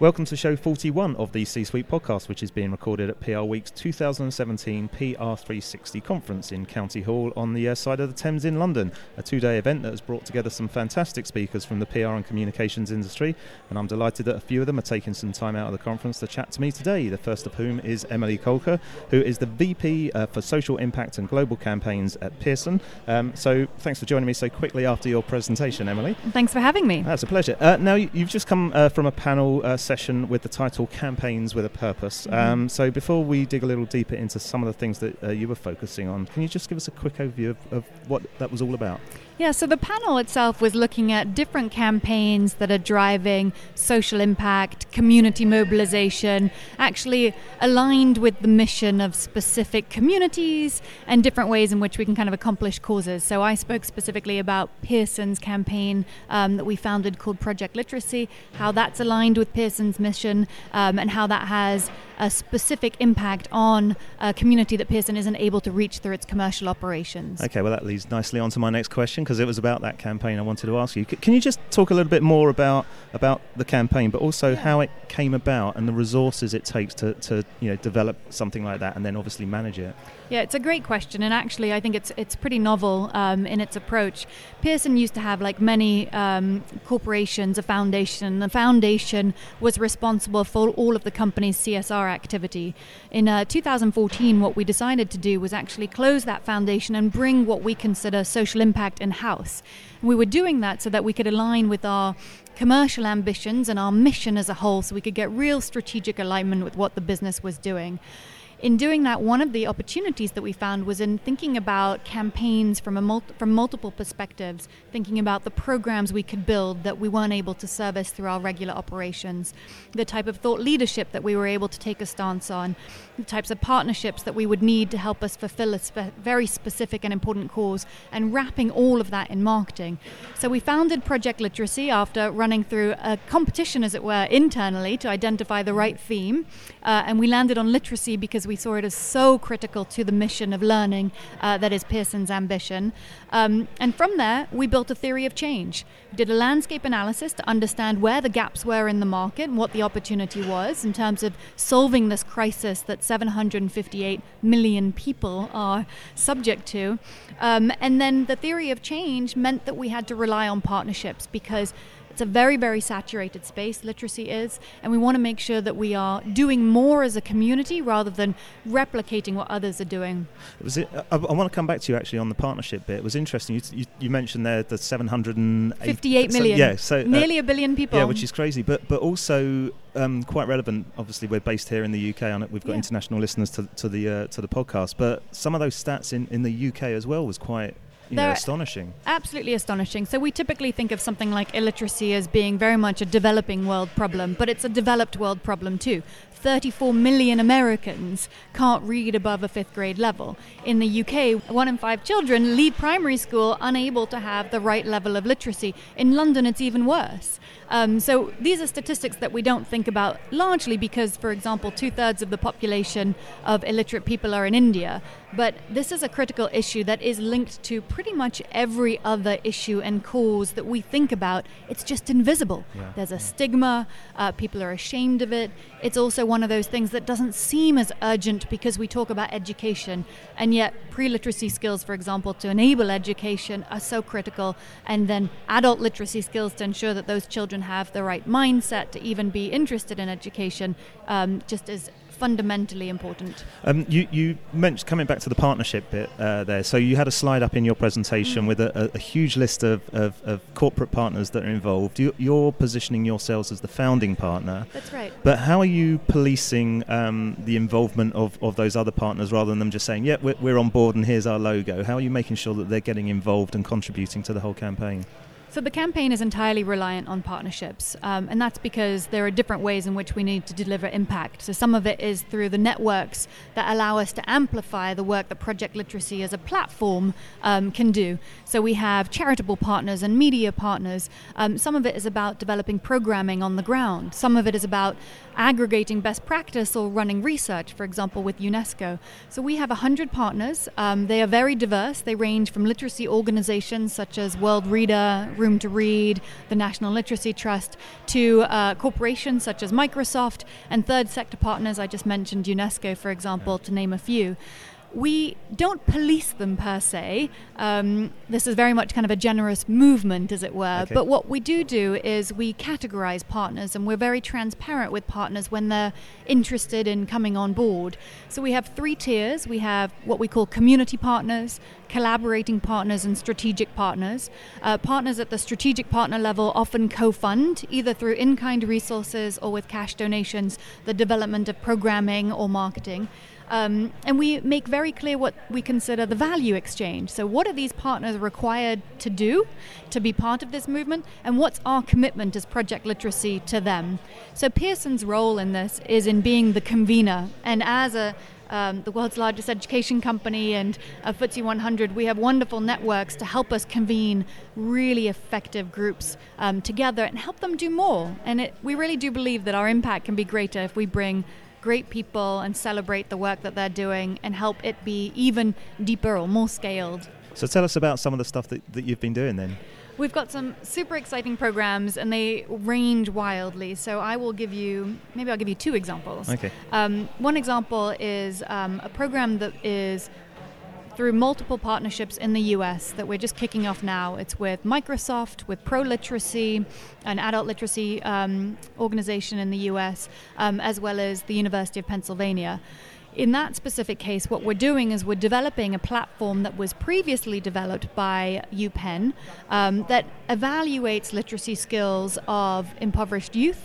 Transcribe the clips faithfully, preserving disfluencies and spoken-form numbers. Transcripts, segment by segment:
Welcome to show forty-one of the C-Suite Podcast, which is being recorded at P R Week's two thousand seventeen P R three sixty conference in County Hall on the uh, side of the Thames in London, a two-day event that has brought together some fantastic speakers from the P R and communications industry, and I'm delighted that a few of them are taking some time out of the conference to chat to me today, the first of whom is Emily Colker, who is the V P uh, for Social Impact and Global Campaigns at Pearson. Um, so thanks for joining me so quickly after your presentation, Emily. Thanks for having me. That's a pleasure. Uh, now, you've just come uh, from a panel uh, session with the title Campaigns with a Purpose. Mm-hmm. Um, so before we dig a little deeper into some of the things that uh, you were focusing on, can you just give us a quick overview of, of what that was all about? Yeah, so the panel itself was looking at different campaigns that are driving social impact, community mobilization, actually aligned with the mission of specific communities and different ways in which we can kind of accomplish causes. So I spoke specifically about Pearson's campaign um, that we founded called Project Literacy, how that's aligned with Pearson's mission um, and how that has a specific impact on a community that Pearson isn't able to reach through its commercial operations. Okay, well that leads nicely on to my next question, because it was about that campaign I wanted to ask you. Can you just talk a little bit more about about the campaign, but also yeah. how it came about and the resources it takes to, to you know develop something like that and then obviously manage it? Yeah, it's a great question, and actually I think it's it's pretty novel um, in its approach. Pearson used to have, like many um, corporations, a foundation. The foundation was responsible for all of the company's C S R activity. In uh, two thousand fourteen, what we decided to do was actually close that foundation and bring what we consider social impact in house. We were doing that so that we could align with our commercial ambitions and our mission as a whole, so we could get real strategic alignment with what the business was doing. In doing that, one of the opportunities that we found was in thinking about campaigns from a mul- from multiple perspectives, thinking about the programs we could build that we weren't able to service through our regular operations, the type of thought leadership that we were able to take a stance on, the types of partnerships that we would need to help us fulfill a spe- very specific and important cause, and wrapping all of that in marketing. So we founded Project Literacy after running through a competition, as it were, internally to identify the right theme, uh, and we landed on literacy because we saw it as so critical to the mission of learning uh, that is Pearson's ambition. Um, and from there, we built a theory of change. We did a landscape analysis to understand where the gaps were in the market and what the opportunity was in terms of solving this crisis that seven hundred fifty-eight million people are subject to. Um, and then the theory of change meant that we had to rely on partnerships, because it's a very, very saturated space, literacy is, and we want to make sure that we are doing more as a community rather than replicating what others are doing. Was it, I, I want to come back to you actually on the partnership bit. It was interesting. You, you, you mentioned there the seven hundred fifty-eight million, so, yeah, so, uh, nearly a billion people. Yeah, which is crazy, but but also um, quite relevant. Obviously, we're based here in the U K, and we've got yeah. international listeners to, to the uh, to the podcast. But some of those stats in, in the U K as well was quite. You know, They're astonishing. Absolutely astonishing. So we typically think of something like illiteracy as being very much a developing world problem, but it's a developed world problem too. thirty-four million Americans can't read above a fifth grade level. In the U K, one in five children leave primary school unable to have the right level of literacy. In London, it's even worse. Um, so these are statistics that we don't think about, largely because, for example, two-thirds of the population of illiterate people are in India. But this is a critical issue that is linked to pretty much every other issue and cause that we think about. It's just invisible. Yeah. There's a stigma. Uh, people are ashamed of it. It's also one of those things that doesn't seem as urgent because we talk about education. And yet pre-literacy skills, for example, to enable education are so critical. And then adult literacy skills to ensure that those children have the right mindset to even be interested in education um, just as fundamentally important. Um, you, you mentioned, coming back to the partnership bit uh, there, so you had a slide up in your presentation mm. with a, a huge list of, of, of corporate partners that are involved. You, you're positioning yourselves as the founding partner. That's right. But how are you policing um, the involvement of, of those other partners rather than them just saying, yeah, we're, we're on board and here's our logo? How are you making sure that they're getting involved and contributing to the whole campaign? So the campaign is entirely reliant on partnerships, um, and that's because there are different ways in which we need to deliver impact. So some of it is through the networks that allow us to amplify the work that Project Literacy as a platform um, can do. So we have charitable partners and media partners. Um, some of it is about developing programming on the ground. Some of it is about aggregating best practice or running research, for example, with UNESCO. So we have one hundred partners. Um, they are very diverse. They range from literacy organizations such as World Reader, Room to Read, the National Literacy Trust, to uh, corporations such as Microsoft, and third sector partners. I just mentioned UNESCO, for example, to name a few. We don't police them per se. Um, this is very much kind of a generous movement, as it were. Okay. But what we do do is we categorize partners, and we're very transparent with partners when they're interested in coming on board. So we have three tiers. We have what we call community partners, collaborating partners, and strategic partners. Uh, partners at the strategic partner level often co-fund, either through in-kind resources or with cash donations, the development of programming or marketing. Um, and we make very clear what we consider the value exchange. So what are these partners required to do to be part of this movement? And what's our commitment as Project Literacy to them? So Pearson's role in this is in being the convener. And as a Um, the world's largest education company and a F T S E one hundred, we have wonderful networks to help us convene really effective groups um, together and help them do more. And it, we really do believe that our impact can be greater if we bring great people and celebrate the work that they're doing and help it be even deeper or more scaled. So tell us about some of the stuff that, that you've been doing then. We've got some super exciting programs, and they range wildly. So I will give you, maybe I'll give you two examples. Okay. Um, one example is um, a program that is through multiple partnerships in the U S that we're just kicking off now. It's with Microsoft, with Pro Literacy, an adult literacy um, organization in the U S, um, as well as the University of Pennsylvania. In that specific case, what we're doing is we're developing a platform that was previously developed by UPenn um, that evaluates literacy skills of impoverished youth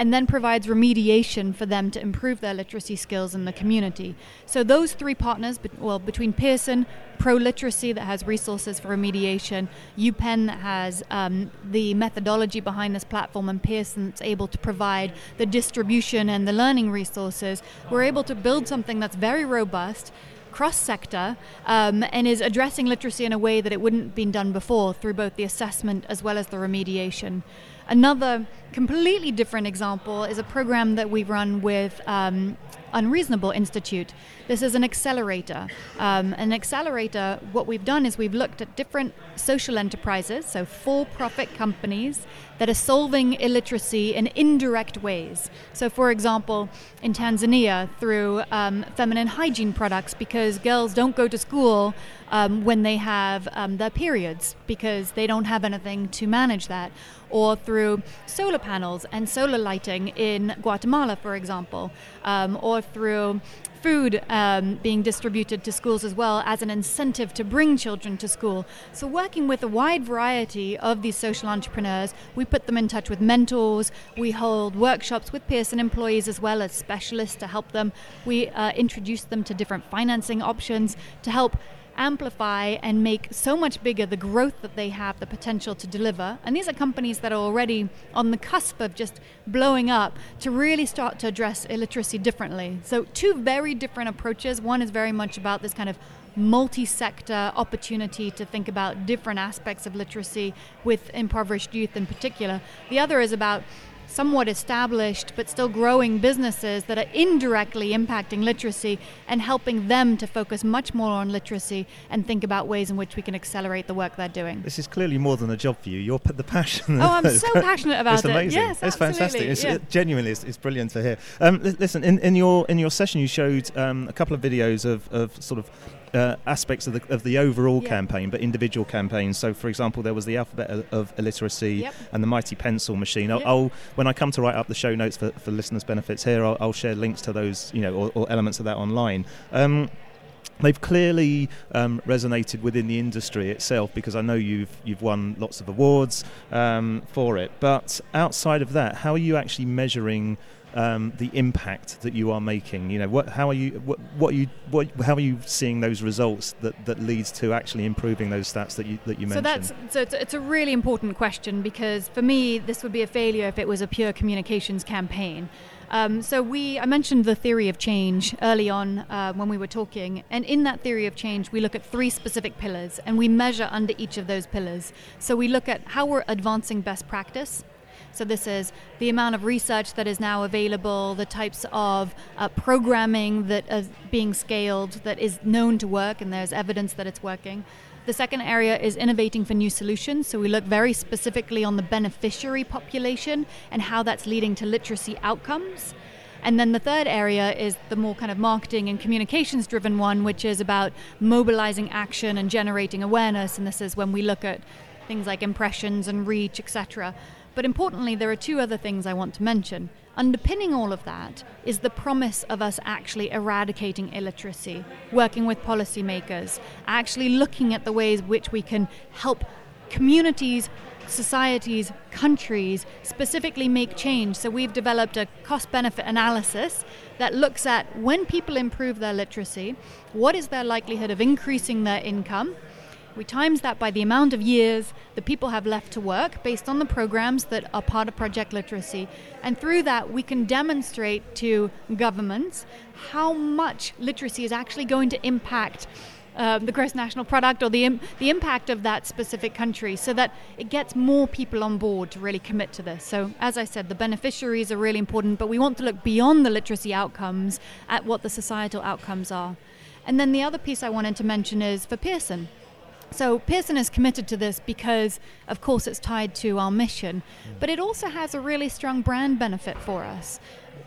and then provides remediation for them to improve their literacy skills in the community. So those three partners, well, between Pearson, Pro Literacy that has resources for remediation, UPenn that has um, the methodology behind this platform, and Pearson that's able to provide the distribution and the learning resources, we're able to build something that's very robust, cross-sector, um, and is addressing literacy in a way that it wouldn't have been done before through both the assessment as well as the remediation. Another completely different example is a program that we run with um, Unreasonable Institute. This is an accelerator. Um, an accelerator, what we've done is we've looked at different social enterprises, so for-profit companies that are solving illiteracy in indirect ways. So for example, in Tanzania, through um, feminine hygiene products, because girls don't go to school um, when they have um, their periods, because they don't have anything to manage that, or through solar panels and solar lighting in Guatemala, for example, um, or through food um, being distributed to schools as well as an incentive to bring children to school. So working with a wide variety of these social entrepreneurs, we put them in touch with mentors, we hold workshops with Pearson employees as well as specialists to help them. We uh, introduce them to different financing options to help amplify and make so much bigger the growth that they have the potential to deliver. And these are companies that are already on the cusp of just blowing up to really start to address illiteracy differently. So two very different approaches. One is very much about this kind of multi-sector opportunity to think about different aspects of literacy with impoverished youth in particular. The other is about somewhat established but still growing businesses that are indirectly impacting literacy and helping them to focus much more on literacy and think about ways in which we can accelerate the work they're doing. This is clearly more than a job for you. You're the passion. Oh, I'm so passionate about it. It's amazing. Yes, it's fantastic. It's yeah. it, genuinely, it's, it's brilliant to hear. Um, l- listen, in, in your in your session, you showed um, a couple of videos of, of sort of Uh, aspects of the of the overall yeah. campaign, but individual campaigns. So, for example, there was the Alphabet of, of Illiteracy yep. and the Mighty Pencil Machine. I'll, yep. I'll when I come to write up the show notes for, for listeners' benefits here, I'll, I'll share links to those, you know, or, or elements of that online. Um, They've clearly um, resonated within the industry itself, because I know you've you've won lots of awards um, for it. But outside of that, how are you actually measuring um, the impact that you are making? You know, what how are you what what are you what how are you seeing those results that, that leads to actually improving those stats that you that you mentioned? So that's so it's, it's a really important question, because for me this would be a failure if it was a pure communications campaign. Um, so we, I mentioned the theory of change early on uh, when we were talking, and in that theory of change we look at three specific pillars and we measure under each of those pillars. So we look at how we're advancing best practice, So this is the amount of research that is now available, the types of uh, programming that is being scaled that is known to work and there's evidence that it's working. The second area is innovating for new solutions. So we look very specifically on the beneficiary population and how that's leading to literacy outcomes. And then the third area is the more kind of marketing and communications driven one, which is about mobilizing action and generating awareness. And this is when we look at things like impressions and reach, et cetera. But importantly, there are two other things I want to mention. Underpinning all of that is the promise of us actually eradicating illiteracy, working with policymakers, actually looking at the ways which we can help communities, societies, countries specifically make change. So we've developed a cost-benefit analysis that looks at when people improve their literacy, what is their likelihood of increasing their income. We times that by the amount of years that people have left to work based on the programs that are part of Project Literacy. And through that, we can demonstrate to governments how much literacy is actually going to impact um, the gross national product or the, im- the impact of that specific country, so that it gets more people on board to really commit to this. So as I said, the beneficiaries are really important, but we want to look beyond the literacy outcomes at what the societal outcomes are. And then the other piece I wanted to mention is for Pearson. So Pearson is committed to this because, of course, it's tied to our mission, but it also has a really strong brand benefit for us.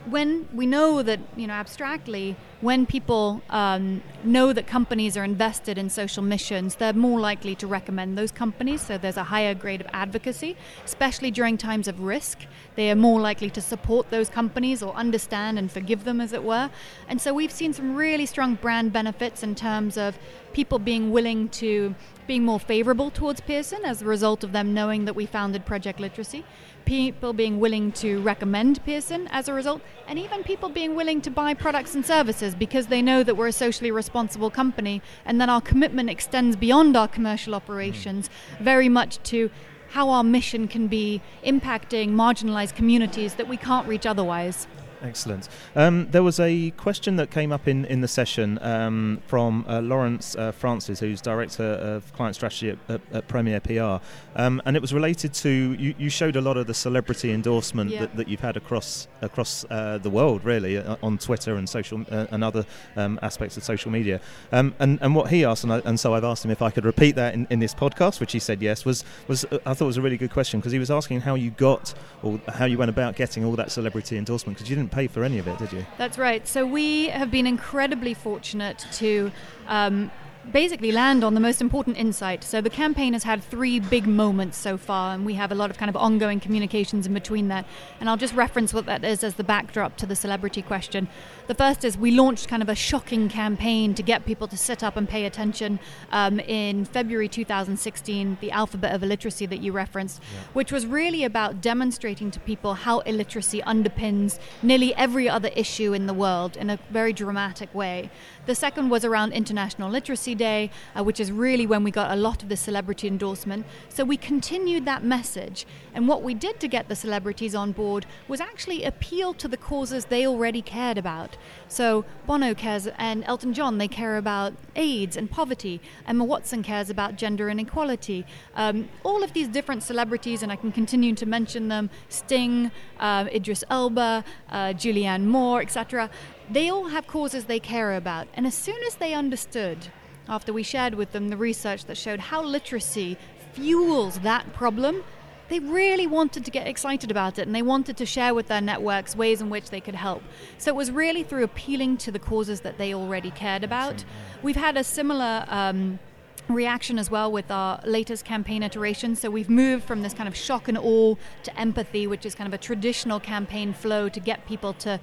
When we know that, you know, abstractly, when people um, know that companies are invested in social missions, they're more likely to recommend those companies. So there's a higher grade of advocacy, especially during times of risk. They are more likely to support those companies or understand and forgive them, as it were. And so we've seen some really strong brand benefits in terms of people being willing to being more favorable towards Pearson as a result of them knowing that we founded Project Literacy, people being willing to recommend Pearson as a result, and even people being willing to buy products and services because they know that we're a socially responsible company and that our commitment extends beyond our commercial operations very much to how our mission can be impacting marginalized communities that we can't reach otherwise. Excellent. Um, there was a question that came up in, in the session um, from uh, Lawrence uh, Francis, who's Director of Client Strategy at, at, at Premier P R. Um, and it was related to, you, you showed a lot of the celebrity endorsement yeah. that, that you've had across across uh, the world, really, uh, on Twitter and social uh, and other um, aspects of social media. Um, and, and what he asked, and, I, and so I've asked him if I could repeat that in, in this podcast, which he said yes, was, was uh, I thought was a really good question, because he was asking how you got, or how you went about getting all that celebrity endorsement, because you didn't pay for any of it, did you? That's right. So we have been incredibly fortunate to um, basically land on the most important insight. So the campaign has had three big moments so far, and we have a lot of kind of ongoing communications in between that. And I'll just reference what that is as the backdrop to the celebrity question. The first is we launched kind of a shocking campaign to get people to sit up and pay attention um, in February two thousand sixteen, the alphabet of illiteracy that you referenced, yeah. which was really about demonstrating to people how illiteracy underpins nearly every other issue in the world in a very dramatic way. The second was around International Literacy Day, uh, which is really when we got a lot of the celebrity endorsement. So we continued that message. And what we did to get the celebrities on board was actually appeal to the causes they already cared about. So Bono cares, and Elton John, they care about AIDS and poverty. Emma Watson cares about gender inequality. Um, all of these different celebrities, and I can continue to mention them, Sting, uh, Idris Elba, uh, Julianne Moore, et cetera. They all have causes they care about. And as soon as they understood, after we shared with them the research that showed how literacy fuels that problem, they really wanted to get excited about it, and they wanted to share with their networks ways in which they could help. So it was really through appealing to the causes that they already cared about. We've had a similar um, reaction as well with our latest campaign iteration. So we've moved from this kind of shock and awe to empathy, which is kind of a traditional campaign flow to get people to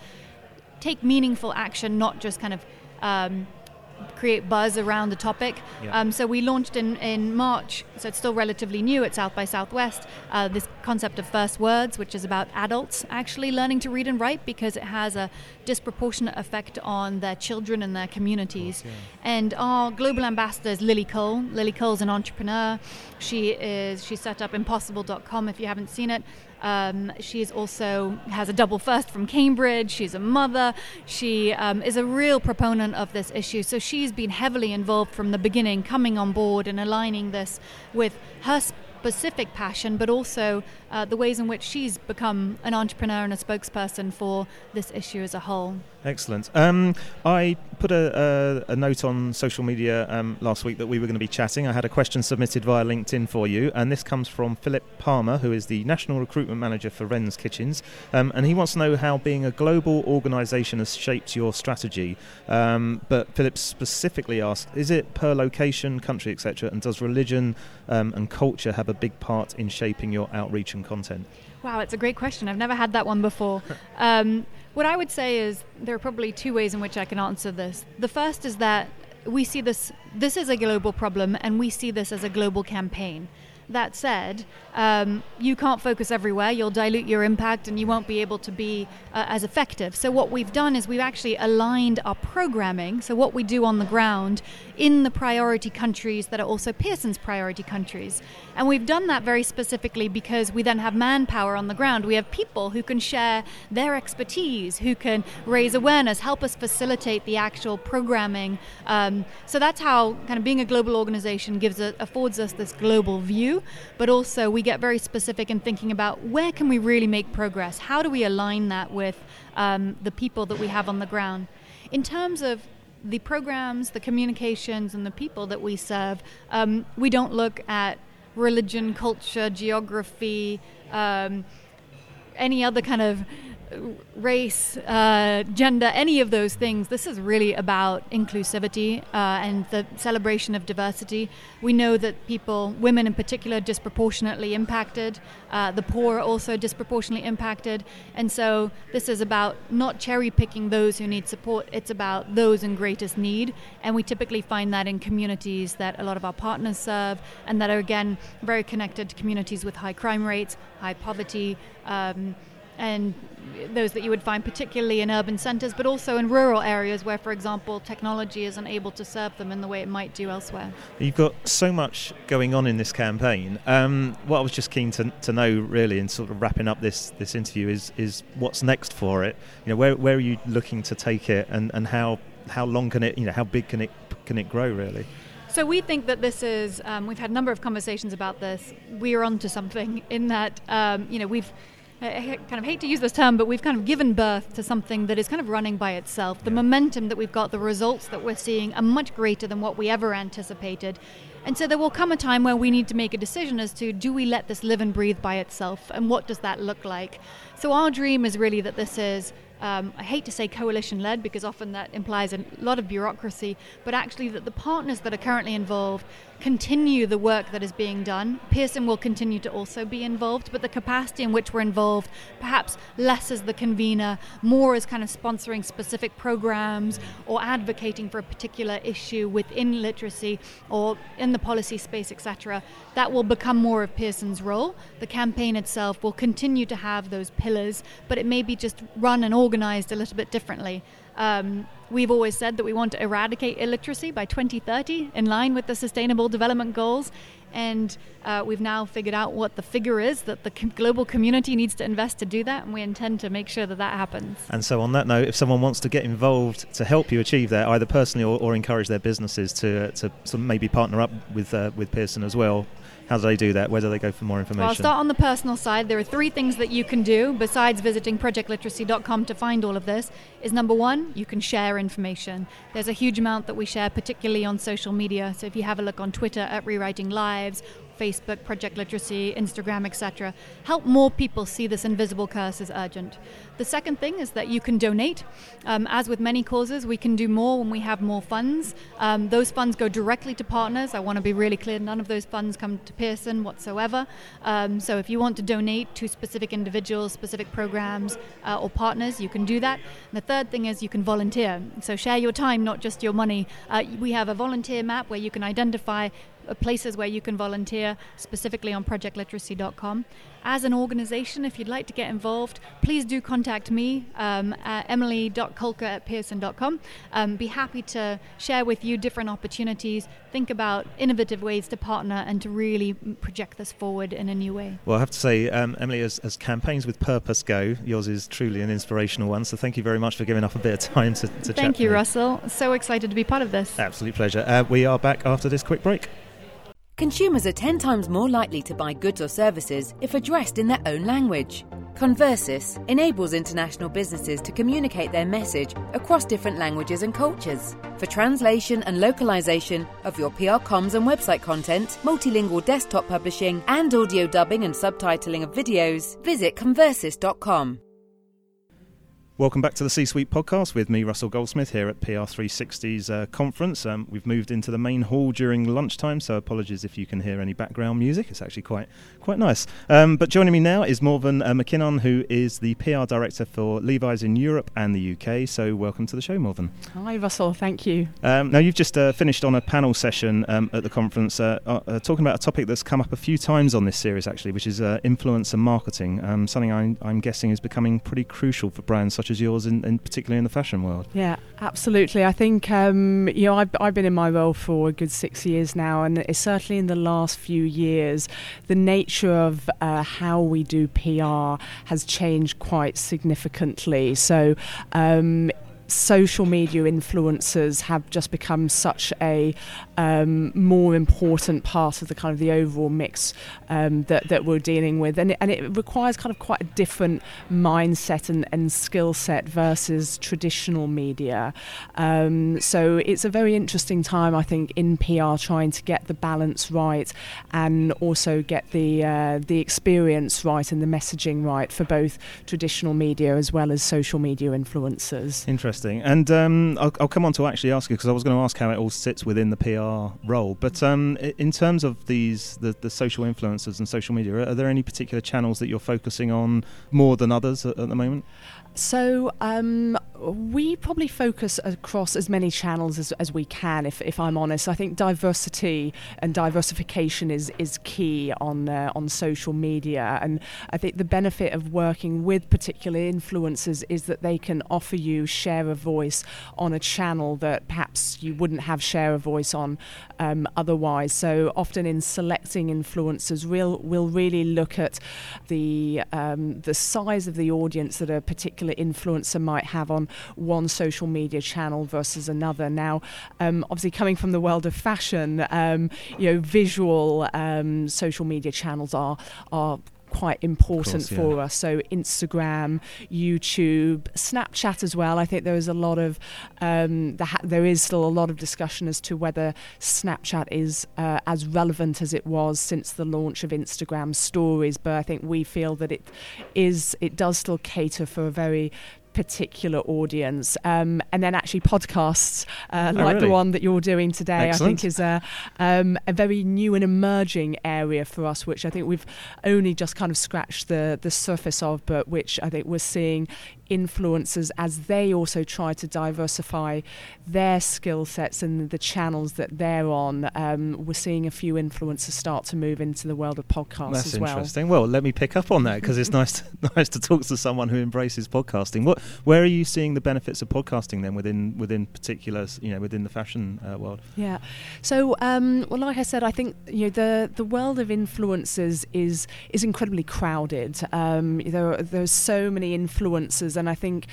take meaningful action, not just kind of um, create buzz around the topic. Yeah. Um, so we launched in, in March, so it's still relatively new at South by Southwest, uh, this concept of first words, which is about adults actually learning to read and write because it has a disproportionate effect on their children and their communities. Of course, yeah. And our global ambassador is Lily Cole. Lily Cole's an entrepreneur. She is she set up impossible dot com if you haven't seen it. Um, she's also has a double first from Cambridge. She's a mother. She um, is a real proponent of this issue. So she's been heavily involved from the beginning, coming on board and aligning this with her specific passion, but also uh, the ways in which she's become an entrepreneur and a spokesperson for this issue as a whole. Excellent. Um, I put a, a, a note on social media um, last week that we were going to be chatting. I had a question submitted via LinkedIn for you, and this comes from Philip Palmer, who is the National Recruitment Manager for Wren's Kitchens, um, and he wants to know how being a global organisation has shaped your strategy. Um, but Philip specifically asked, is it per location, country, et cetera, and does religion um, and culture have a big part in shaping your outreach and content? Wow, it's a great question. I've never had that one before. Um, what I would say is there are probably two ways in which I can answer this. The first is that we see this, this is a global problem, and we see this as a global campaign. That said, um, you can't focus everywhere, you'll dilute your impact and you won't be able to be uh, as effective. So what we've done is we've actually aligned our programming, so what we do on the ground, in the priority countries that are also Pearson's priority countries. And we've done that very specifically because we then have manpower on the ground. We have people who can share their expertise, who can raise awareness, help us facilitate the actual programming. Um, so that's how kind of being a global organization gives a, affords us this global view. But also we get very specific in thinking about where can we really make progress? How do we align that with um, the people that we have on the ground? In terms of the programs, the communications, and the people that we serve, um, we don't look at religion, culture, geography, um, any other kind of race, uh, gender, any of those things. This is really about inclusivity uh, and the celebration of diversity. We know that people, women in particular, are disproportionately impacted. Uh, the poor are also disproportionately impacted. And so this is about not cherry picking those who need support. It's about those in greatest need. And we typically find that in communities that a lot of our partners serve and that are, again, very connected to communities with high crime rates, high poverty, um, and those that you would find particularly in urban centers, but also in rural areas where, for example, technology isn't able to serve them in the way it might do elsewhere. You've got so much going on in this campaign. Um, what I was just keen to, to know, really, in sort of wrapping up this this interview is is what's next for it. You know, where where are you looking to take it, and, and how how long can it, you know, how big can it can it grow, really? So we think that this is. Um, we've had a number of conversations about this. We're onto something in that. Um, you know, we've. I kind of hate to use this term, but we've kind of given birth to something that is kind of running by itself. The yeah. momentum that we've got, the results that we're seeing are much greater than what we ever anticipated. And so there will come a time where we need to make a decision as to, do we let this live and breathe by itself? And what does that look like? So our dream is really that this is, um, I hate to say coalition-led, because often that implies a lot of bureaucracy, but actually that the partners that are currently involved continue the work that is being done. Pearson will continue to also be involved, but the capacity in which we're involved, perhaps less as the convener, more as kind of sponsoring specific programs or advocating for a particular issue within literacy or in the policy space, et cetera. That will become more of Pearson's role. The campaign itself will continue to have those pillars, but it may be just run and organized a little bit differently. Um, We've always said that we want to eradicate illiteracy by twenty thirty, in line with the Sustainable Development Goals. And uh, we've now figured out what the figure is that the com- global community needs to invest to do that, and we intend to make sure that that happens. And so on that note, if someone wants to get involved to help you achieve that, either personally or, or encourage their businesses to, uh, to to maybe partner up with uh, with Pearson as well, how do they do that? Where do they go for more information? Well, I'll start on the personal side. There are three things that you can do besides visiting project literacy dot com to find all of this. Is number one, you can share information. There's a huge amount that we share, particularly on social media. So if you have a look on Twitter at Rewriting Live, Facebook, Project Literacy, Instagram, et cetera. Help more people see this invisible curse as urgent. The second thing is that you can donate. Um, as with many causes, we can do more when we have more funds. Um, those funds go directly to partners. I want to be really clear, none of those funds come to Pearson whatsoever. Um, so if you want to donate to specific individuals, specific programs, uh, or partners, you can do that. And the third thing is you can volunteer. So share your time, not just your money. Uh, we have a volunteer map where you can identify places where you can volunteer, specifically on project literacy dot com. As an organization, if you'd like to get involved, please do contact me um, at emily dot colker at pearson dot com. Um, be happy to share with you different opportunities, think about innovative ways to partner and to really project this forward in a new way. Well, I have to say, um, Emily, as, as Campaigns with Purpose go, yours is truly an inspirational one, so thank you very much for giving up a bit of time to, to thank chat. Thank you, Russell. So excited to be part of this. Absolute pleasure. Uh, we are back after this quick break. Consumers are ten times more likely to buy goods or services if addressed in their own language. Conversis enables international businesses to communicate their message across different languages and cultures. For translation and localization of your P R comms and website content, multilingual desktop publishing, and audio dubbing and subtitling of videos, visit conversis dot com. Welcome back to the C-Suite Podcast with me, Russell Goldsmith, here at P R three sixty's uh, conference. Um, we've moved into the main hall during lunchtime, so apologies if you can hear any background music. It's actually quite quite nice. Um, but joining me now is Morven uh, McKinnon, who is the P R Director for Levi's in Europe and the U K. So welcome to the show, Morven. Hi, Russell. Thank you. Um, now, you've just uh, finished on a panel session um, at the conference uh, uh, uh, talking about a topic that's come up a few times on this series, actually, which is uh, influencer marketing, um, something I, I'm guessing is becoming pretty crucial for brands such as yours, in, in particularly in the fashion world. Yeah, absolutely. I think um, you know I've, I've been in my role for a good six years now, and it's certainly in the last few years the nature of uh, how we do P R has changed quite significantly. So. Um, Social media influencers have just become such a um, more important part of the kind of the overall mix um, that, that we're dealing with, and it, and it requires kind of quite a different mindset and, and skill set versus traditional media. Um, so it's a very interesting time, I think, in P R, trying to get the balance right and also get the uh, the experience right and the messaging right for both traditional media as well as social media influencers. Interesting. And um, I'll, I'll come on to actually ask you, because I was going to ask how it all sits within the P R role. But um, in terms of these, the, the social influencers and social media, are there any particular channels that you're focusing on more than others at, at the moment? So um, we probably focus across as many channels as, as we can, if, if I'm honest. I think diversity and diversification is, is key on uh, on social media. And I think the benefit of working with particular influencers is that they can offer you share a voice on a channel that perhaps you wouldn't have share a voice on um, otherwise. So often in selecting influencers, we'll, we'll really look at the um, the size of the audience that a particular influencer might have on one social media channel versus another. Now, um, obviously, coming from the world of fashion, um, you know, visual um, social media channels are are. quite important course, yeah. for us. So Instagram, YouTube, Snapchat as well. I think there is a lot of um, the ha- there is still a lot of discussion as to whether Snapchat is uh, as relevant as it was since the launch of Instagram Stories. But I think we feel that it is it does still cater for a very particular audience, um, and then actually podcasts uh, oh, like really? the one that you're doing today. Excellent. I think is a, um, a very new and emerging area for us, which I think we've only just kind of scratched the, the surface of, but which I think we're seeing influencers as they also try to diversify their skill sets and the channels that they're on. Um, we're seeing a few influencers start to move into the world of podcasts That's as well. That's interesting. Well, let me pick up on that, because it's nice to, nice to talk to someone who embraces podcasting. What, where are you seeing the benefits of podcasting then within within particular, you know, within the fashion uh, world? Yeah. So, um, well, like I said, I think you know the the world of influencers is is incredibly crowded. Um, there are, there's so many influencers. And I think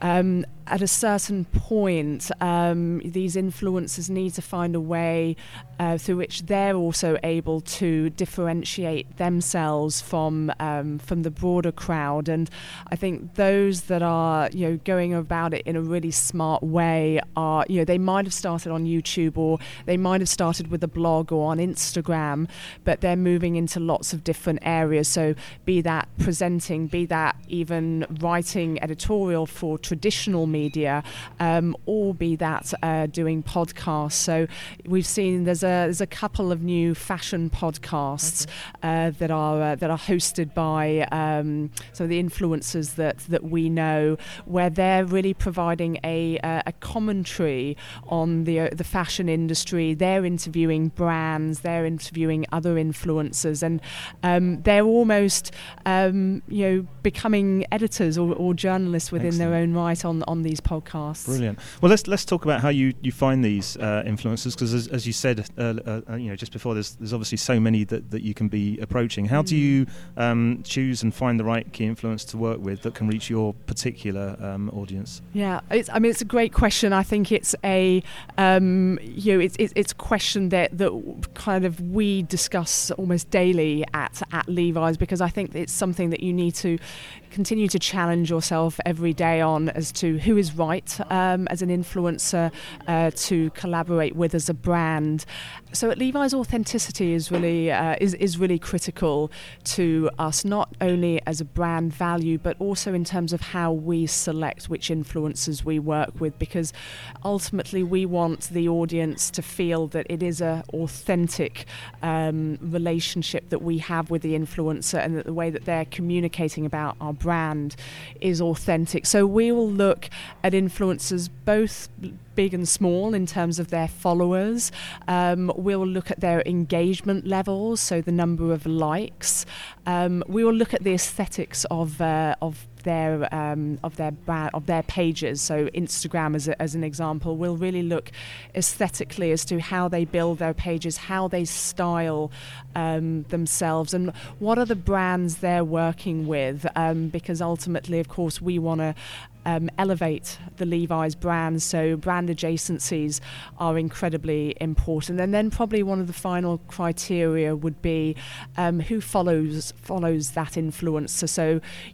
um, at a certain point, um, these influencers need to find a way uh, through which they're also able to differentiate themselves from um, from the broader crowd. And I think those that are you know going about it in a really smart way are you know they might have started on YouTube, or they might have started with a blog or on Instagram, but they're moving into lots of different areas. So be that presenting, be that even writing editorial for traditional media, um, or be that uh, doing podcasts. So we've seen there's a there's a couple of new fashion podcasts uh, that are uh, that are hosted by um, some of the influencers that that we know, where they're really providing a uh, a commentary on the uh, the fashion industry. They're interviewing brands, they're interviewing other influencers, and um, they're almost um, you know becoming editors or, or journalists journalists within Excellent. Their own right on, on these podcasts. Brilliant. Well, let's let's talk about how you, you find these uh, influencers, because as, as you said, uh, uh, you know, just before, there's there's obviously so many that, that you can be approaching. How mm. do you um, choose and find the right key influence to work with that can reach your particular um, audience? Yeah, it's, I mean, it's a great question. I think it's a um, you know, it's it's, it's a question that that kind of we discuss almost daily at at Levi's, because I think it's something that you need to continue to challenge yourself every day on as to who is right um, as an influencer uh, to collaborate with as a brand. So at Levi's, authenticity is really uh, is is really critical to us, not only as a brand value but also in terms of how we select which influencers we work with, because ultimately we want the audience to feel that it is a authentic um, relationship that we have with the influencer, and that the way that they're communicating about our brand is authentic. So we will look at influencers both big and small in terms of their followers. Um, we'll look at their engagement levels, so the number of likes. Um, we will look at the aesthetics of uh, of their um, of their brand, of their pages. So Instagram, as a, as an example, we'll really look aesthetically as to how they build their pages, how they style um, themselves, and what are the brands they're working with. Um, because ultimately, of course, we want to Um, elevate the Levi's brand, so brand adjacencies are incredibly important. And then probably one of the final criteria would be um, who follows follows that influencer. So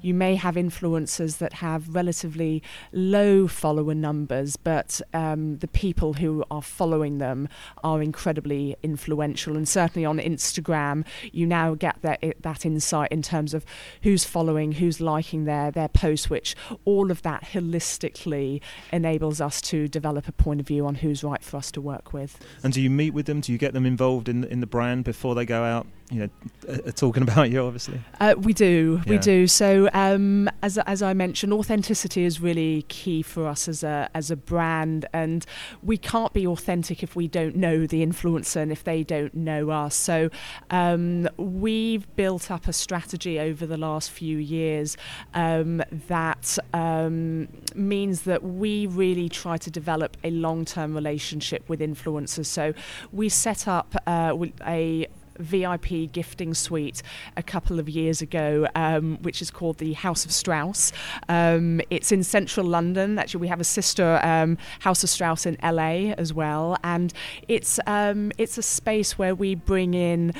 you may have influencers that have relatively low follower numbers, but um, the people who are following them are incredibly influential. And certainly on Instagram, you now get that that insight in terms of who's following, who's liking their their posts, which all of that holistically enables us to develop a point of view on who's right for us to work with. And do you meet with them? Do you get them involved in in the brand before they go out, you know, uh, talking about you, obviously? Uh, we do, yeah. we do. So um, as as I mentioned, authenticity is really key for us as a as a brand, and we can't be authentic if we don't know the influencer and if they don't know us. So um, we've built up a strategy over the last few years um, that um, means that we really try to develop a long-term relationship with influencers. So we set up uh, a V I P gifting suite a couple of years ago, um, which is called the House of Strauss. Um, it's in central London. Actually, we have a sister um, House of Strauss in L A as well, and it's um, it's a space where we bring in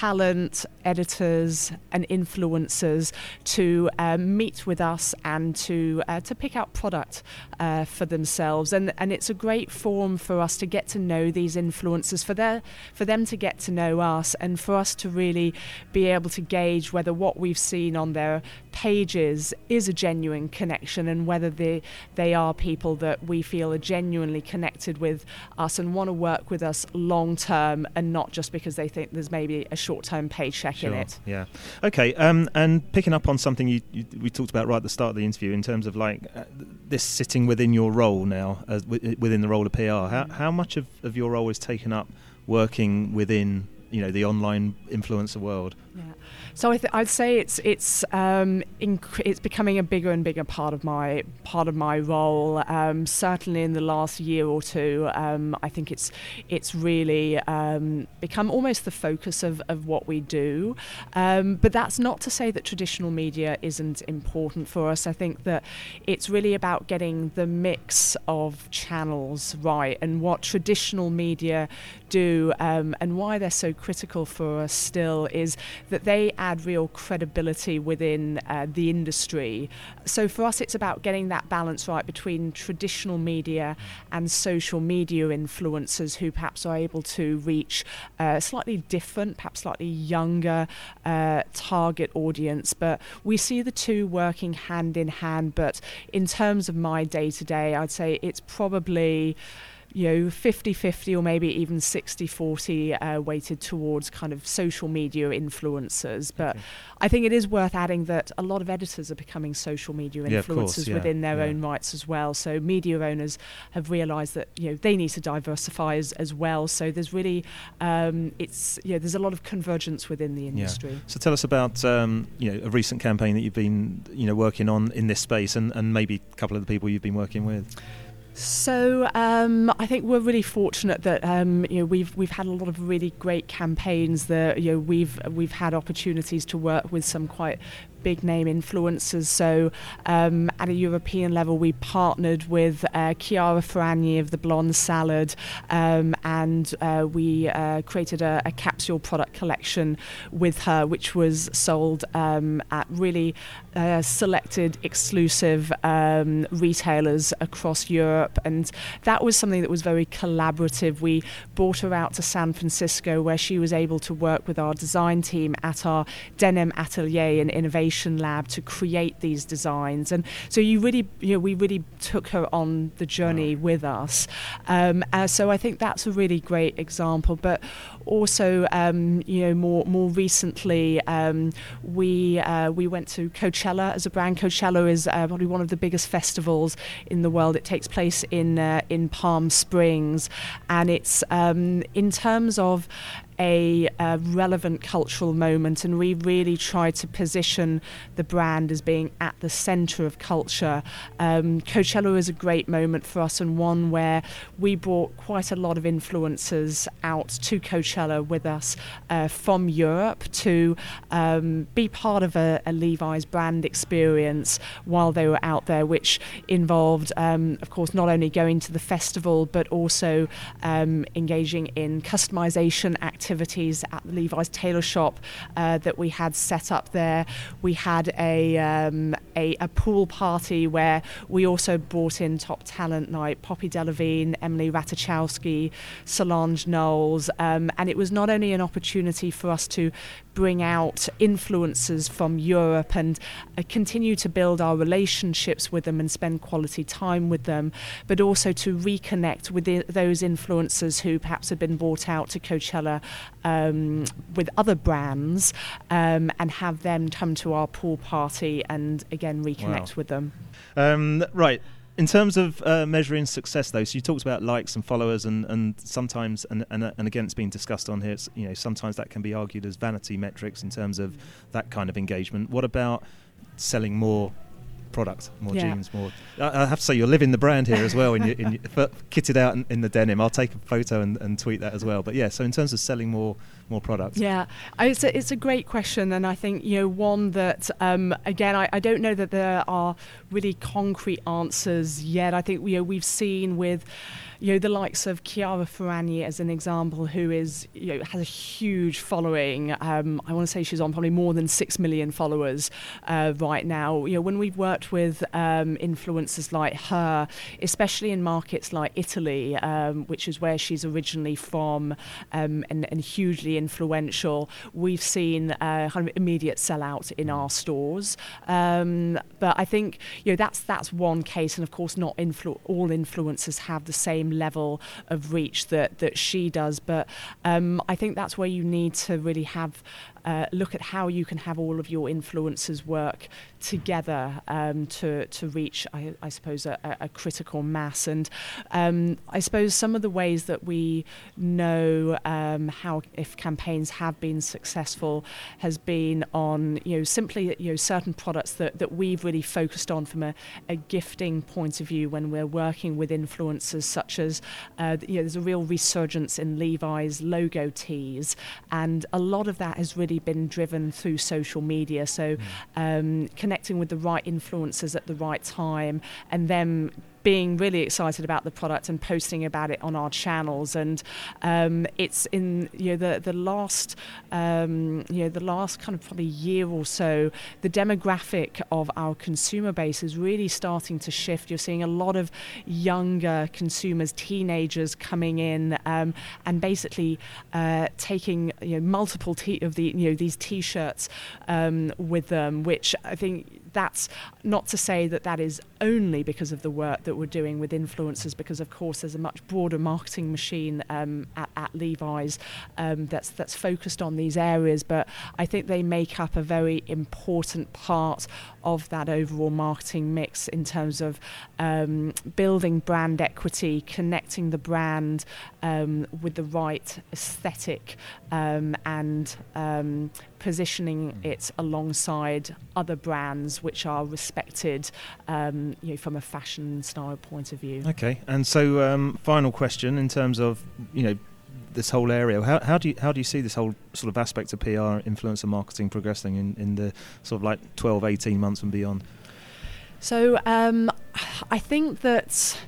talent, editors, and influencers to uh, meet with us and to uh, to pick out product uh, for themselves, and and it's a great forum for us to get to know these influencers, for their for them to get to know us, and for us to really be able to gauge whether what we've seen on their pages is a genuine connection, and whether they they are people that we feel are genuinely connected with us and want to work with us long term, and not just because they think there's maybe a short-term paycheck sure. in it. Yeah. Okay. Um, and picking up on something you, you we talked about right at the start of the interview in terms of like uh, this sitting within your role now, uh, w- within the role of P R. How how much of, of your role is taken up working within, you know, the online influencer world? Yeah. So I th- I'd say it's it's um, inc- it's becoming a bigger and bigger part of my part of my role. Um, certainly in the last year or two, um, I think it's it's really um, become almost the focus of, of what we do. Um, but that's not to say that traditional media isn't important for us. I think that it's really about getting the mix of channels right, and what traditional media do, um, and why they're so critical for us still is that they add real credibility within uh, the industry. So for us, it's about getting that balance right between traditional media and social media influencers who perhaps are able to reach a slightly different, perhaps slightly younger uh, target audience. But we see the two working hand in hand. But in terms of my day to day, I'd say it's probably you know, fifty-fifty or maybe even sixty-forty uh, weighted towards kind of social media influencers. But okay. I think it is worth adding that a lot of editors are becoming social media influencers yeah, of course, yeah, within their yeah. own rights as well. So media owners have realised that, you know, they need to diversify as, as well. So there's really, um, it's, you know, there's a lot of convergence within the industry. Yeah. So tell us about, um, you know, a recent campaign that you've been, you know, working on in this space and, and maybe a couple of the people you've been working with. So um, I think we're really fortunate that um, you know we've we've had a lot of really great campaigns that you know we've we've had opportunities to work with some quite big name influencers. So um, at a European level, we partnered with uh, Chiara Ferragni of the Blonde Salad, um, and uh, we uh, created a, a capsule product collection with her, which was sold um, at really uh, selected, exclusive um, retailers across Europe. And that was something that was very collaborative. We brought her out to San Francisco, where she was able to work with our design team at our denim atelier and innovation lab to create these designs. And so you really, you know, we really took her on the journey wow. with us. Um, uh, so I think that's a really great example. But also, um, you know, more more recently, um, we uh, we went to Coachella as a brand. Coachella is uh, probably one of the biggest festivals in the world. It takes place in uh, in Palm Springs, and it's um, in terms of a uh, relevant cultural moment, and we really try to position the brand as being at the centre of culture. Um, Coachella is a great moment for us, and one where we brought quite a lot of influencers out to Coachella with us uh, from Europe to um, be part of a, a Levi's brand experience while they were out there, which involved, um, of course, not only going to the festival, but also um, engaging in customization activities activities at the Levi's tailor shop uh, that we had set up there. We had a, um, a a pool party where we also brought in top talent like Poppy Delevingne, Emily Ratajkowski, Solange Knowles, um, and it was not only an opportunity for us to bring out influencers from Europe and uh, continue to build our relationships with them and spend quality time with them, but also to reconnect with the, those influencers who perhaps had been brought out to Coachella um, with other brands um, and have them come to our pool party and again reconnect wow. with them. Um, right. In terms of uh, measuring success, though, so you talked about likes and followers, and, and sometimes, and, and and again, it's been discussed on here. It's, you know, sometimes that can be argued as vanity metrics in terms of that kind of engagement. What about selling more product, more yeah. jeans, more? I, I have to say, you're living the brand here as well, in your, in your, kitted out in, in the denim. I'll take a photo and, and tweet that as well. But yeah, so in terms of selling more. more product? Yeah, it's a, it's a great question, and I think, you know, one that, um, again, I, I don't know that there are really concrete answers yet. I think, you know, we've seen with, you know, the likes of Chiara Ferragni as an example, who is, you know, has a huge following. Um, I want to say she's on probably more than six million followers uh, right now. You know, when we've worked with um, influencers like her, especially in markets like Italy, um, which is where she's originally from, um, and, and hugely influential, we've seen uh, kind of immediate sellout in our stores. Um, but I think, you know, that's that's one case, and of course not influ- all influencers have the same level of reach that that she does. But um, I think that's where you need to really have Uh, look at how you can have all of your influencers work together um, to to reach, I, I suppose, a, a critical mass. And um, I suppose some of the ways that we know um, how if campaigns have been successful has been on, you know, simply, you know, certain products that, that we've really focused on from a, a gifting point of view when we're working with influencers, such as uh, you know, there's a real resurgence in Levi's logo tees, and a lot of that has really been driven through social media. So um, connecting with the right influencers at the right time, and them being really excited about the product and posting about it on our channels. And um, it's in, you know, the the last um, you know the last kind of probably year or so, the demographic of our consumer base is really starting to shift. You're seeing a lot of younger consumers, teenagers coming in um, and basically uh, taking, you know, multiple t- of the you know these t-shirts um, with them, which I think that's not to say that that is only because of the work that we're doing with influencers, because of course there's a much broader marketing machine um, at, at Levi's um, that's that's focused on these areas, but I think they make up a very important part of that overall marketing mix in terms of um, building brand equity, connecting the brand um, with the right aesthetic um, and um, positioning it alongside other brands which are respected um, you know, from a fashion style point of view. Okay, and so um, final question in terms of, you know, this whole area, how, how do you how do you see this whole sort of aspect of P R, influencer marketing progressing in, in the sort of like twelve, eighteen months and beyond? So um, I think that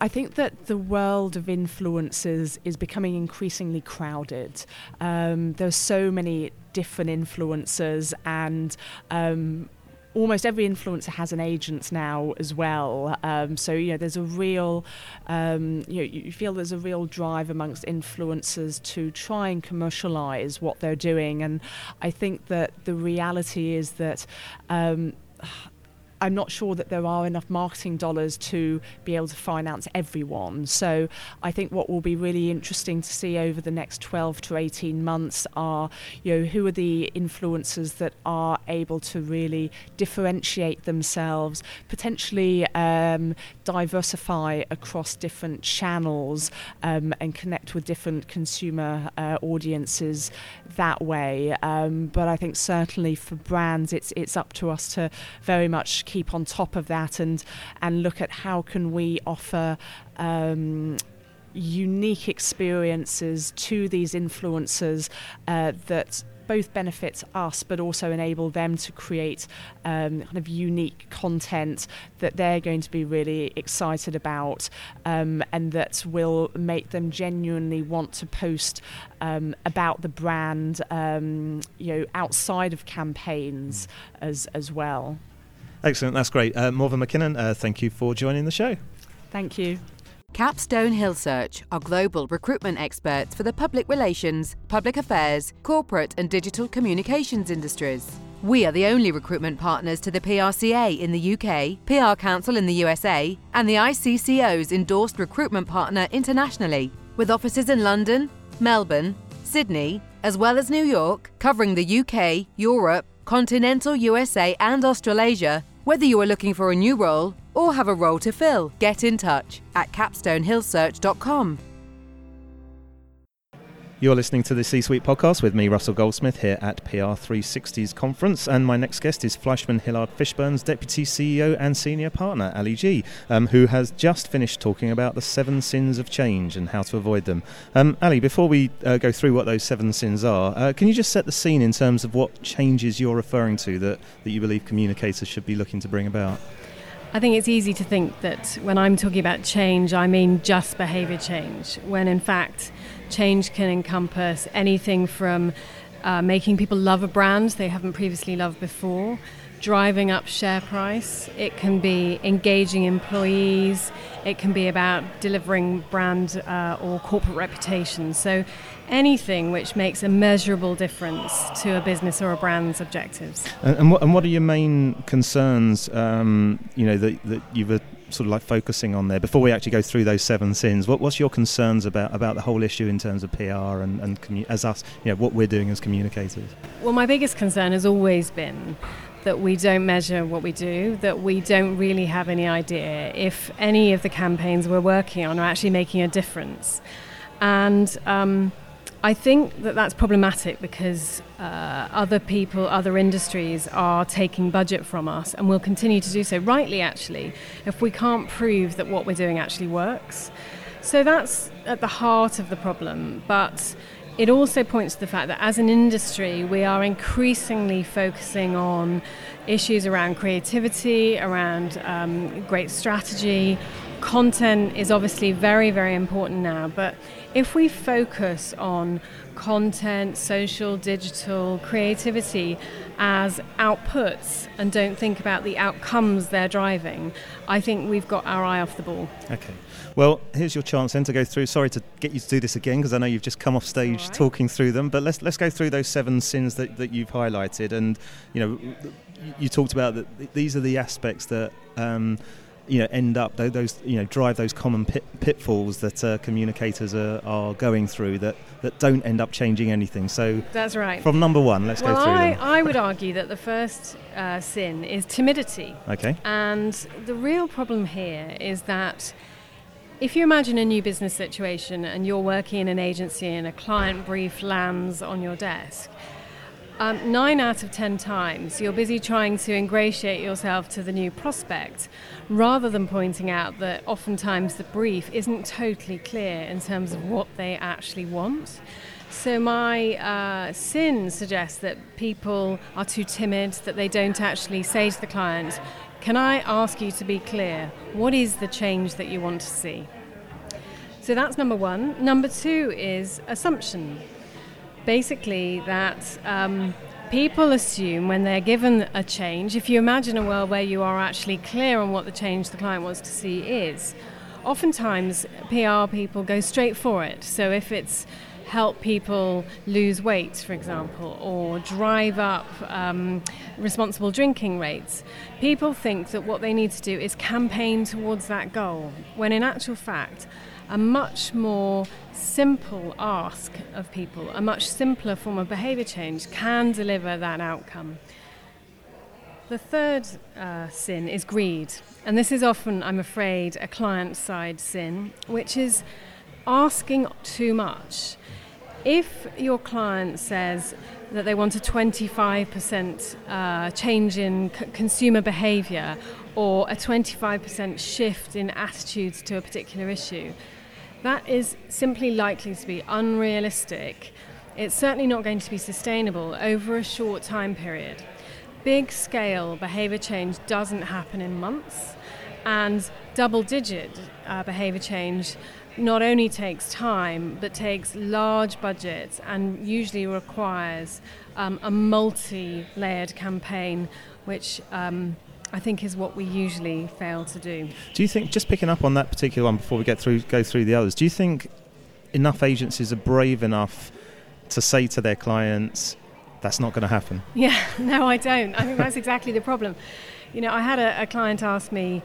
I think that the world of influencers is becoming increasingly crowded. Um, there's so many different influencers, and um, almost every influencer has an agent now as well. Um, so, you know, there's a real, um, you know, you feel there's a real drive amongst influencers to try and commercialise what they're doing. And I think that the reality is that um, I'm not sure that there are enough marketing dollars to be able to finance everyone. So I think what will be really interesting to see over the next twelve to eighteen months are, you know, who are the influencers that are able to really differentiate themselves, potentially um, diversify across different channels um, and connect with different consumer uh, audiences that way. Um, but I think certainly for brands, it's it's up to us to very much keep on top of that and and look at how can we offer um, unique experiences to these influencers uh, that both benefits us but also enable them to create um, kind of unique content that they're going to be really excited about um, and that will make them genuinely want to post um, about the brand um, you know, outside of campaigns as as well. Excellent, that's great. Uh, Morven McKinnon, uh, thank you for joining the show. Thank you. Capstone HillSearch are global recruitment experts for the public relations, public affairs, corporate and digital communications industries. We are the only recruitment partners to the P R C A in the U K, P R Council in the U S A, and the I C C O's endorsed recruitment partner internationally, with offices in London, Melbourne, Sydney, as well as New York, covering the U K, Europe, continental U S A and Australasia. Whether you are looking for a new role or have a role to fill, get in touch at capstone hill search dot com. You're listening to the C-Suite Podcast with me, Russell Goldsmith, here at P R three sixty's conference, and my next guest is FleishmanHillard Fishburn's Deputy C E O and Senior Partner, Ali Gee, um, who has just finished talking about the seven sins of change and how to avoid them. Um, Ali, before we uh, go through what those seven sins are, uh, can you just set the scene in terms of what changes you're referring to that, that you believe communicators should be looking to bring about? I think it's easy to think that when I'm talking about change, I mean just behaviour change, when in fact change can encompass anything from uh, making people love a brand they haven't previously loved before, driving up share price, it can be engaging employees, it can be about delivering brand uh, or corporate reputation. So anything which makes a measurable difference to a business or a brand's objectives. And, and, what, and what are your main concerns um, you know, that, that you've uh, sort of like focusing on there? Before we actually go through those seven sins, what, what's your concerns about, about the whole issue in terms of P R and, and commu- as us, you know, what we're doing as communicators? Well, my biggest concern has always been that we don't measure what we do, that we don't really have any idea if any of the campaigns we're working on are actually making a difference. And um, I think that that's problematic because uh, other people, other industries are taking budget from us and will continue to do so, rightly actually, if we can't prove that what we're doing actually works. So that's at the heart of the problem. But it also points to the fact that as an industry, we are increasingly focusing on issues around creativity, around um, great strategy. Content is obviously very, very important now, but if we focus on content, social, digital, creativity as outputs and don't think about the outcomes they're driving, I think we've got our eye off the ball. Okay. Well, here's your chance then to go through. Sorry to get you to do this again because I know you've just come off stage talking through them, but let's let's go through those seven sins that, that you've highlighted and, you know, you talked about that these are the aspects that um, you know end up those you know drive those common pit, pitfalls that uh, communicators are, are going through that, that don't end up changing anything. So that's right. From number one, let's well, go through I, them. I would argue that the first uh, sin is timidity. Okay. And the real problem here is that if you imagine a new business situation and you're working in an agency and a client brief lands on your desk, um, nine out of ten times you're busy trying to ingratiate yourself to the new prospect rather than pointing out that oftentimes the brief isn't totally clear in terms of what they actually want. So my uh, sin suggests that people are too timid, that they don't actually say to the client, "Can I ask you to be clear? What is the change that you want to see?" So that's number one. Number two is assumption. Basically, that um, people assume when they're given a change, if you imagine a world where you are actually clear on what the change the client wants to see is, oftentimes P R people go straight for it. So if it's help people lose weight, for example, or drive up um, responsible drinking rates, people think that what they need to do is campaign towards that goal, when in actual fact, a much more simple ask of people, a much simpler form of behaviour change can deliver that outcome. The third uh, sin is greed, and this is often, I'm afraid, a client-side sin, which is asking too much. If your client says that they want a twenty-five percent uh, change in c- consumer behaviour or a twenty-five percent shift in attitudes to a particular issue, that is simply likely to be unrealistic. It's certainly not going to be sustainable over a short time period. Big scale behaviour change doesn't happen in months, and double digit uh, behaviour change not only takes time, but takes large budgets and usually requires um, a multi-layered campaign, which um, I think is what we usually fail to do. Do you think, just picking up on that particular one before we get through, go through the others, do you think enough agencies are brave enough to say to their clients, that's not going to happen? Yeah, no, I don't. I think that's exactly the problem. You know, I had a, a client ask me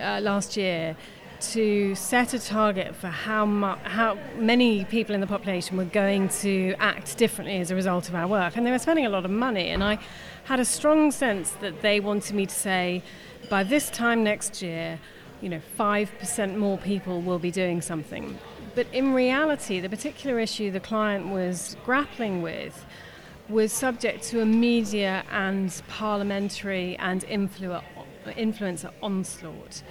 uh, last year to set a target for how mu- how many people in the population were going to act differently as a result of our work. And they were spending a lot of money, and I had a strong sense that they wanted me to say, by this time next year, you know, five percent more people will be doing something. But in reality, the particular issue the client was grappling with was subject to a media and parliamentary and influ- influencer onslaught.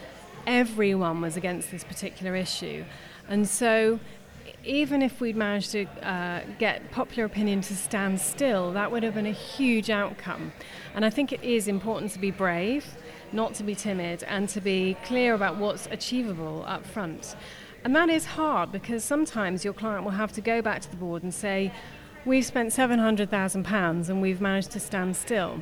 Everyone was against this particular issue, and so even if we'd managed to uh, get popular opinion to stand still, that would have been a huge outcome. And I think it is important to be brave, not to be timid, and to be clear about what's achievable up front. And that is hard, because sometimes your client will have to go back to the board and say, we've spent seven hundred thousand pounds and we've managed to stand still.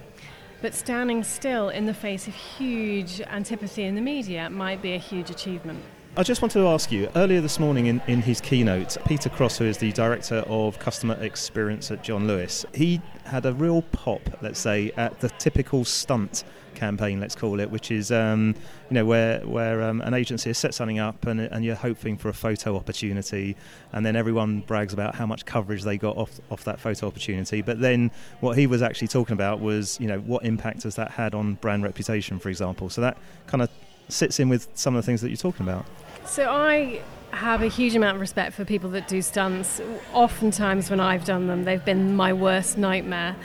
But standing still in the face of huge antipathy in the media might be a huge achievement. I just wanted to ask you, earlier this morning in, in his keynote, Peter Cross, who is the Director of Customer Experience at John Lewis, he had a real pop, let's say, at the typical stunt campaign, let's call it, which is um, you know where where um, an agency has set something up and, and you're hoping for a photo opportunity, and then everyone brags about how much coverage they got off off that photo opportunity. But then what he was actually talking about was, you know, what impact has that had on brand reputation, for example. So that kind of sits in with some of the things that you're talking about. So I have a huge amount of respect for people that do stunts. Oftentimes when I've done them, they've been my worst nightmare.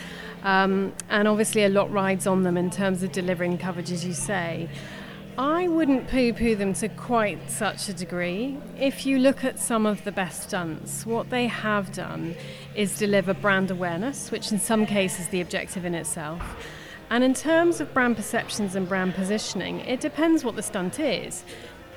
Um, and obviously a lot rides on them in terms of delivering coverage, as you say. I wouldn't poo-poo them to quite such a degree. If you look at some of the best stunts, what they have done is deliver brand awareness, which in some cases is the objective in itself. And in terms of brand perceptions and brand positioning, it depends what the stunt is.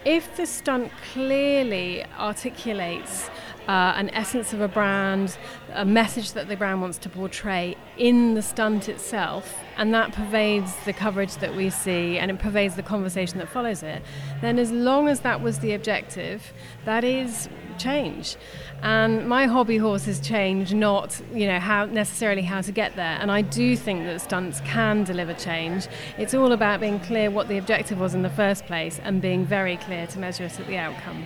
If the stunt clearly articulates uh, an essence of a brand, a message that the brand wants to portray in the stunt itself, and that pervades the coverage that we see and it pervades the conversation that follows it, then as long as that was the objective, that is change. And my hobby horse is change, not, you know, how necessarily how to get there. And I do think that stunts can deliver change. It's all about being clear what the objective was in the first place and being very clear to measure it at the outcome.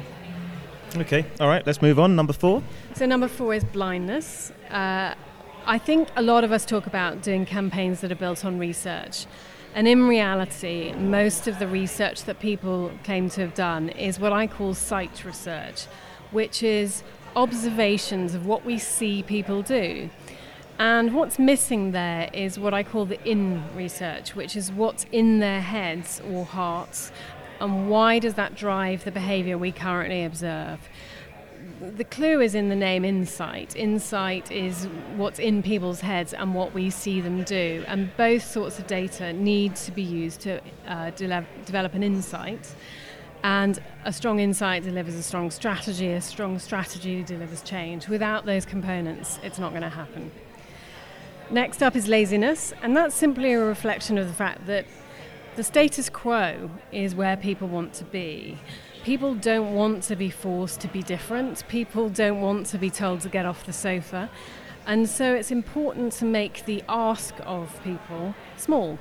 Okay, all right, let's move on. Number four. So number four is blindness. Uh, I think a lot of us talk about doing campaigns that are built on research. And in reality, most of the research that people claim to have done is what I call sight research, which is observations of what we see people do. And what's missing there is what I call the in research, which is what's in their heads or hearts, and why does that drive the behavior we currently observe? The clue is in the name insight. Insight is what's in people's heads and what we see them do. And both sorts of data need to be used to uh, de- develop an insight. And a strong insight delivers a strong strategy. A strong strategy delivers change. Without those components, it's not going to happen. Next up is laziness. And that's simply a reflection of the fact that the status quo is where people want to be. People don't want to be forced to be different. People don't want to be told to get off the sofa. And so it's important to make the ask of people small.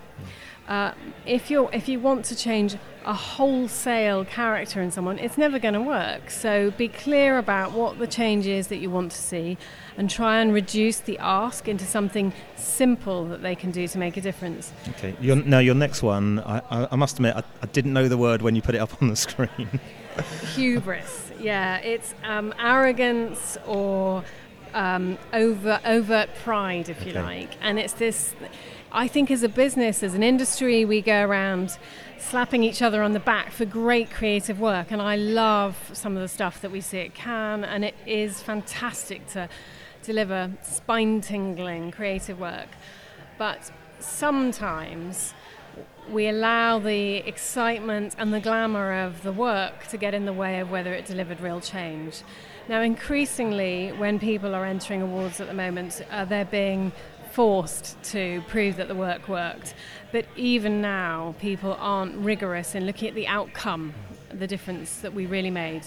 Uh, if you're, if you want to change a wholesale character in someone, it's never going to work. So be clear about what the change is that you want to see and try and reduce the ask into something simple that they can do to make a difference. Okay. Your, now, your next one, I, I, I must admit, I, I didn't know the word when you put it up on the screen. Hubris. Yeah, it's um, arrogance or um, over overt pride, if okay. you like. And it's this... I think as a business, as an industry, we go around slapping each other on the back for great creative work. And I love some of the stuff that we see at Cannes, and it is fantastic to deliver spine-tingling creative work. But sometimes we allow the excitement and the glamour of the work to get in the way of whether it delivered real change. Now, increasingly, when people are entering awards at the moment, uh, they're being forced to prove that the work worked. But even now, people aren't rigorous in looking at the outcome, the difference that we really made.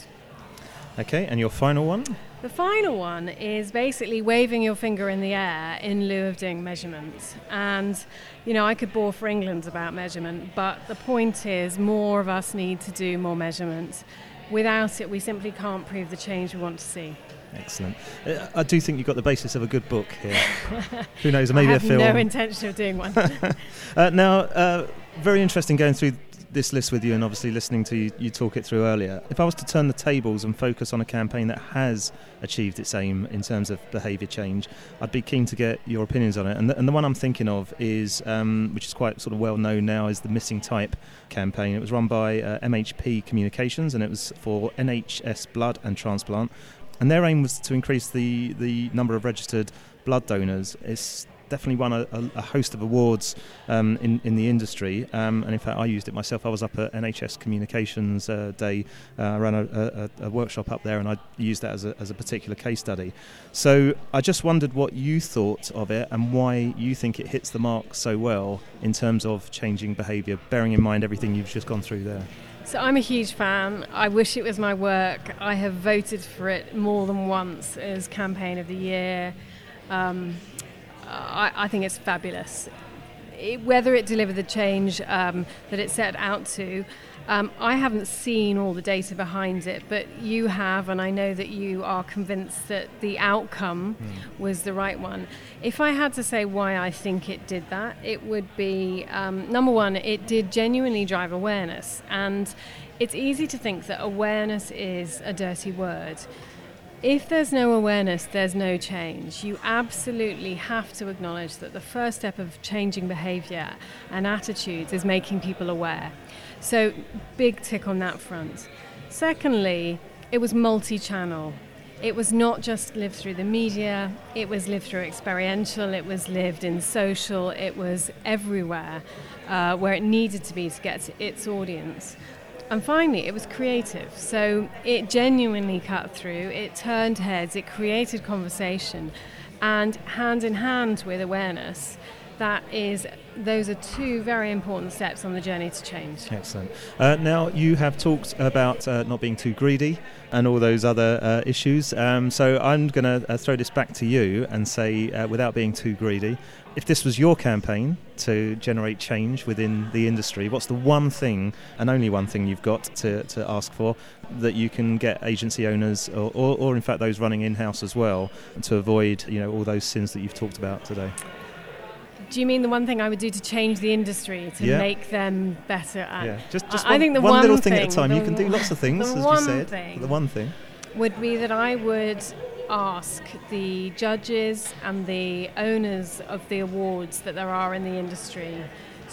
Okay, and your final one? The final one is basically waving your finger in the air in lieu of doing measurement. And, you know, I could bore for England about measurement, but the point is more of us need to do more measurement. Without it, we simply can't prove the change we want to see. Excellent. Uh, I do think you've got the basis of a good book here. Who knows, maybe a film. I have no intention of doing one. uh, now, uh, very interesting going through this list with you and obviously listening to you, you talk it through earlier. If I was to turn the tables and focus on a campaign that has achieved its aim in terms of behaviour change, I'd be keen to get your opinions on it. And the, and the one I'm thinking of is, um, which is quite sort of well known now, is the Missing Type campaign. It was run by uh, M H P Communications, and it was for N H S blood and transplant. And their aim was to increase the, the number of registered blood donors. It's definitely won a, a, a host of awards um, in, in the industry. Um, and in fact, I used it myself. I was up at N H S Communications uh, Day. Uh, I ran a, a, a workshop up there, and I used that as a, as a particular case study. So I just wondered what you thought of it and why you think it hits the mark so well in terms of changing behaviour, bearing in mind everything you've just gone through there. So I'm a huge fan. I wish it was my work. I have voted for it more than once as Campaign of the Year. Um, I, I think it's fabulous. It, whether it delivered the change um, that it set out to, um, I haven't seen all the data behind it, but you have, and I know that you are convinced that the outcome mm. was the right one. If I had to say why I think it did that, it would be, um, number one, it did genuinely drive awareness. And it's easy to think that awareness is a dirty word. If there's no awareness, there's no change. You absolutely have to acknowledge that the first step of changing behaviour and attitudes is making people aware. So, big tick on that front. Secondly, it was multi-channel. It was not just lived through the media, it was lived through experiential, it was lived in social, it was everywhere uh, where it needed to be to get to its audience. And finally, it was creative. So it genuinely cut through, it turned heads, it created conversation. And hand in hand with awareness, that is, those are two very important steps on the journey to change. Excellent. Uh, now, you have talked about uh, not being too greedy and all those other uh, issues. Um, so I'm going to uh, throw this back to you and say, uh, without being too greedy, if this was your campaign to generate change within the industry, what's the one thing and only one thing you've got to, to ask for that you can get agency owners or, or, or in fact those running in-house as well to avoid, you know, all those sins that you've talked about today? Do you mean the one thing I would do to change the industry to yeah. make them better at? Yeah. Just, just I one, think the one, one little thing, thing at a time. You can do lots of things, as you said. Thing the one thing would be that I would ask the judges and the owners of the awards that there are in the industry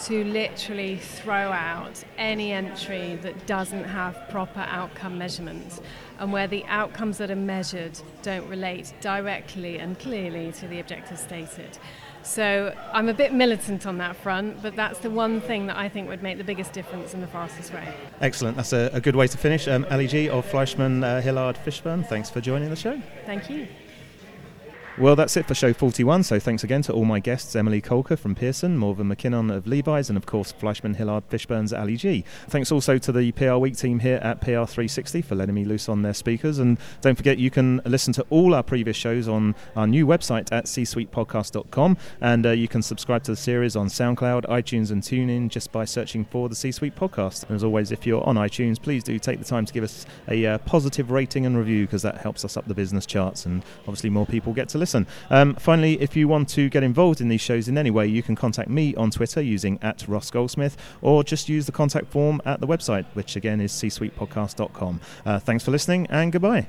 to literally throw out any entry that doesn't have proper outcome measurement and where the outcomes that are measured don't relate directly and clearly to the objectives stated. So I'm a bit militant on that front, but that's the one thing that I think would make the biggest difference in the fastest way. Excellent. That's a, a good way to finish. Um, Ali Gee of FleishmanHillard Fishburn, thanks for joining the show. Thank you. Well, that's it for show forty-one, so thanks again to all my guests, Emily Colker from Pearson, Morven McKinnon of Levi's, and of course FleishmanHillard Fishburn's Ali Gee. Thanks also to the P R Week team here at P R three sixty for letting me loose on their speakers, and don't forget you can listen to all our previous shows on our new website at c suite podcast dot com, and uh, you can subscribe to the series on SoundCloud, iTunes and TuneIn just by searching for the C-Suite Podcast. And as always, if you're on iTunes, please do take the time to give us a uh, positive rating and review, because that helps us up the business charts and obviously more people get to listen. Um, finally, if you want to get involved in these shows in any way, you can contact me on Twitter using at Russ Goldsmith, or just use the contact form at the website, which again is c suite podcast dot com. Uh, thanks for listening and goodbye.